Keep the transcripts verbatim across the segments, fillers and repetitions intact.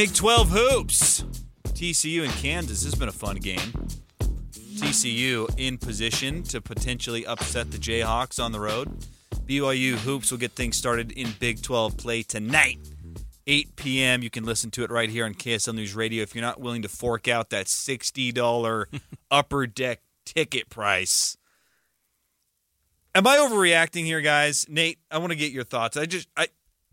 Big twelve hoops. T C U and Kansas has been a fun game. T C U in position to potentially upset the Jayhawks on the road. B Y U hoops will get things started in Big twelve play tonight, eight p.m. You can listen to it right here on K S L News Radio. If you're not willing to fork out that sixty dollars upper deck ticket price. Am I overreacting here, guys? Nate, I want to get your thoughts. I just I,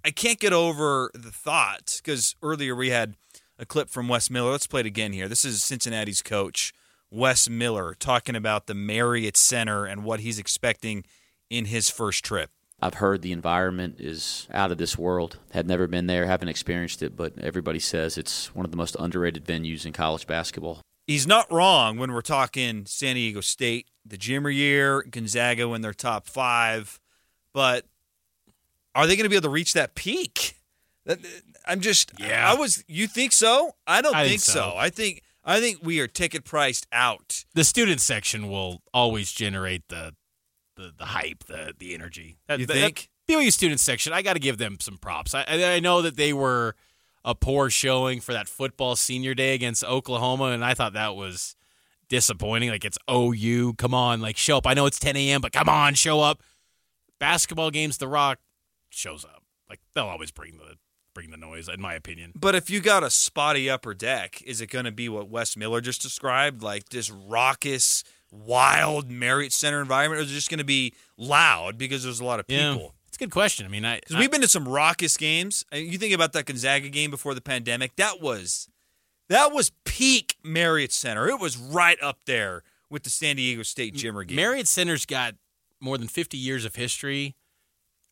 I can't get over the thought, because earlier we had a clip from Wes Miller. Let's play it again here. This is Cincinnati's coach, Wes Miller, talking about the Marriott Center and what he's expecting in his first trip. I've heard the environment is out of this world. Had never been there, haven't experienced it, but everybody says it's one of the most underrated venues in college basketball. He's not wrong when we're talking San Diego State, the Jimmer year, Gonzaga in their top five, but are they going to be able to reach that peak? I'm just, yeah. I was, you think so? I don't I think, think so. so. I think I think we are ticket priced out. The student section will always generate the The, the hype, the the energy. That, you think? That B Y U student section, I got to give them some props. I I know that they were a poor showing for that football senior day against Oklahoma, and I thought that was disappointing. Like, it's O U. Come on, like, show up. I know it's ten a.m., but come on, show up. Basketball games, The Rock shows up. Like, they'll always bring the bring the noise, in my opinion. But if you got a spotty upper deck, is it going to be what Wes Miller just described? Like, this raucous, wild Marriott Center environment, or is it just going to be loud because there's a lot of people? Yeah, it's a good question. I mean, I, I we've been to some raucous games. I mean, you think about that Gonzaga game before the pandemic. That was that was peak Marriott Center. It was right up there with the San Diego State Jimmer game. Marriott Center's got more than fifty years of history.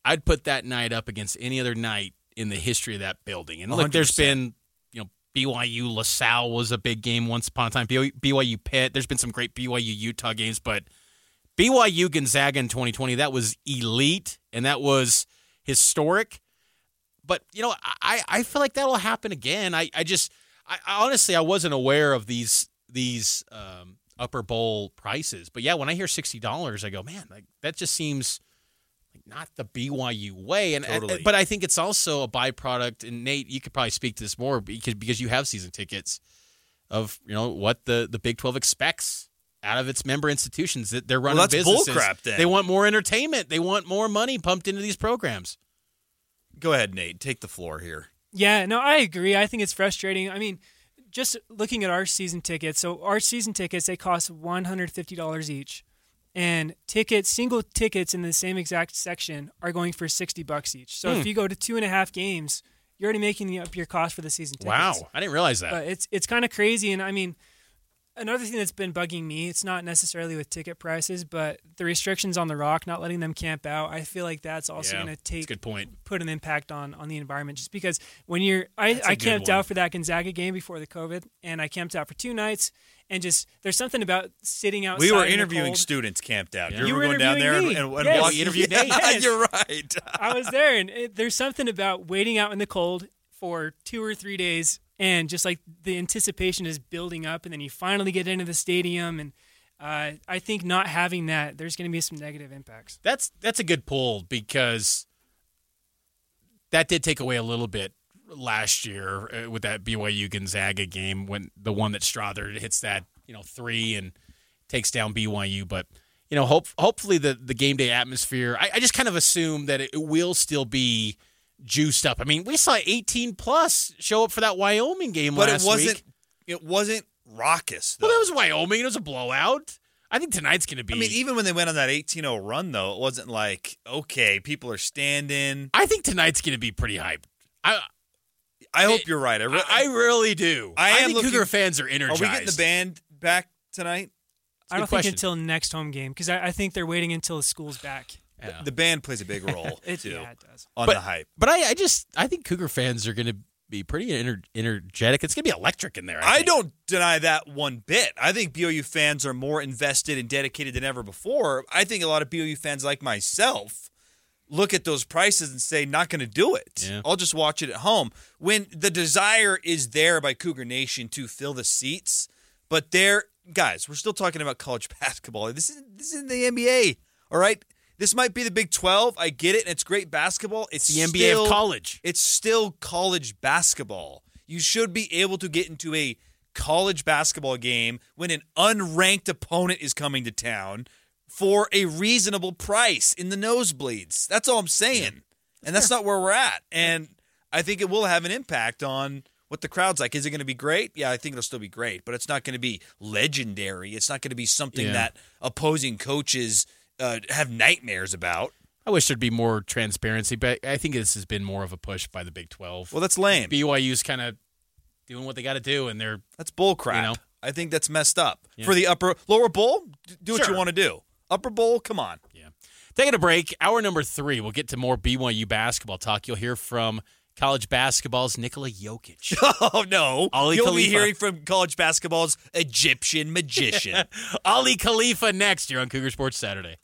I'd put that night up against any other night in the history of that building. And look, one hundred percent. There's been, you know, B Y U-LaSalle was a big game once upon a time. B Y U-Pitt, there's been some great B Y U-Utah games, but B Y U-Gonzaga in twenty twenty, that was elite, and that was historic. But, you know, I, I feel like that will happen again. I, I just I, – honestly, I wasn't aware of these these um, upper bowl prices. But, yeah, when I hear sixty dollars, I go, man, like, that just seems like not the B Y U way. And totally. I, But I think it's also a byproduct, and, Nate, you could probably speak to this more because, because you have season tickets, of, you know, what the, the Big twelve expects out of its member institutions. That they're running well, that's businesses. Bull crap, then. They want more entertainment. They want more money pumped into these programs. Go ahead, Nate. Take the floor here. Yeah, no, I agree. I think it's frustrating. I mean, just looking at our season tickets. So our season tickets, they cost one hundred fifty dollars each. And tickets, single tickets in the same exact section are going for sixty bucks each. So hmm. if you go to two and a half games, you're already making up your cost for the season tickets. Wow, I didn't realize that. But it's it's kind of crazy. And, I mean, another thing that's been bugging me, it's not necessarily with ticket prices, but the restrictions on The Rock, not letting them camp out, I feel like that's also yeah, going to take that's a good point. Put an impact on, on the environment. Just because when you're – I, I camped one. out for that Gonzaga game before the COVID, and I camped out for two nights. And just, there's something about sitting outside. We were interviewing in students camped out. Yeah. You, you were going down there me. and, and, yes. and walking. Interviewed Nate. Yes. You're right. I was there, and it, there's something about waiting out in the cold for two or three days, and just like the anticipation is building up, and then you finally get into the stadium. And uh, I think not having that, there's going to be some negative impacts. That's that's a good pull, because that did take away a little bit last year with that B Y U-Gonzaga game, when the one that Strother hits that, you know, three and takes down B Y U. But, you know, hope, hopefully the, the game day atmosphere, I, I just kind of assume that it will still be juiced up. I mean, we saw eighteen-plus show up for that Wyoming game but last it wasn't, week. It wasn't raucous, though. Well, that was Wyoming. It was a blowout. I think tonight's going to be... I mean, even when they went on that eighteen oh run, though, it wasn't like, okay, people are standing. I think tonight's going to be pretty hyped. I... I hope it, you're right. I, re- I really do. I, I am think looking, Cougar fans are energized. Are we getting the band back tonight? I don't question. think until next home game, because I, I think they're waiting until the school's back. Yeah. The, the band plays a big role, it, too, yeah, it does. on but, the hype. But I, I just I think Cougar fans are going to be pretty ener- energetic. It's going to be electric in there. I, I don't deny that one bit. I think B O U fans are more invested and dedicated than ever before. I think a lot of B O U fans like myself look at those prices and say, not going to do it. Yeah. I'll just watch it at home. When the desire is there by Cougar Nation to fill the seats, but there, guys, we're still talking about college basketball. This is this isn't the N B A, all right? This might be the Big twelve. I get it, and it's great basketball. It's the N B A of college. It's still college basketball. You should be able to get into a college basketball game when an unranked opponent is coming to town for a reasonable price in the nosebleeds. That's all I'm saying. And that's not where we're at. And I think it will have an impact on what the crowd's like. Is it going to be great? Yeah, I think it'll still be great, but it's not going to be legendary. It's not going to be something yeah. that opposing coaches uh, have nightmares about. I wish there'd be more transparency, but I think this has been more of a push by the Big twelve. Well, that's lame. B Y U's kind of doing what they got to do, and they're that's bull crap. You know, I think that's messed up yeah. for the upper lower bowl. Do what sure. you want to do. Upper bowl, come on. Yeah, taking a break. Hour number three. We'll get to more B Y U basketball talk. You'll hear from college basketball's Nikola Jokic. Oh no, Ali you'll Khalifa. Be hearing from college basketball's Egyptian magician Ali Khalifa next. You're on Cougar Sports Saturday.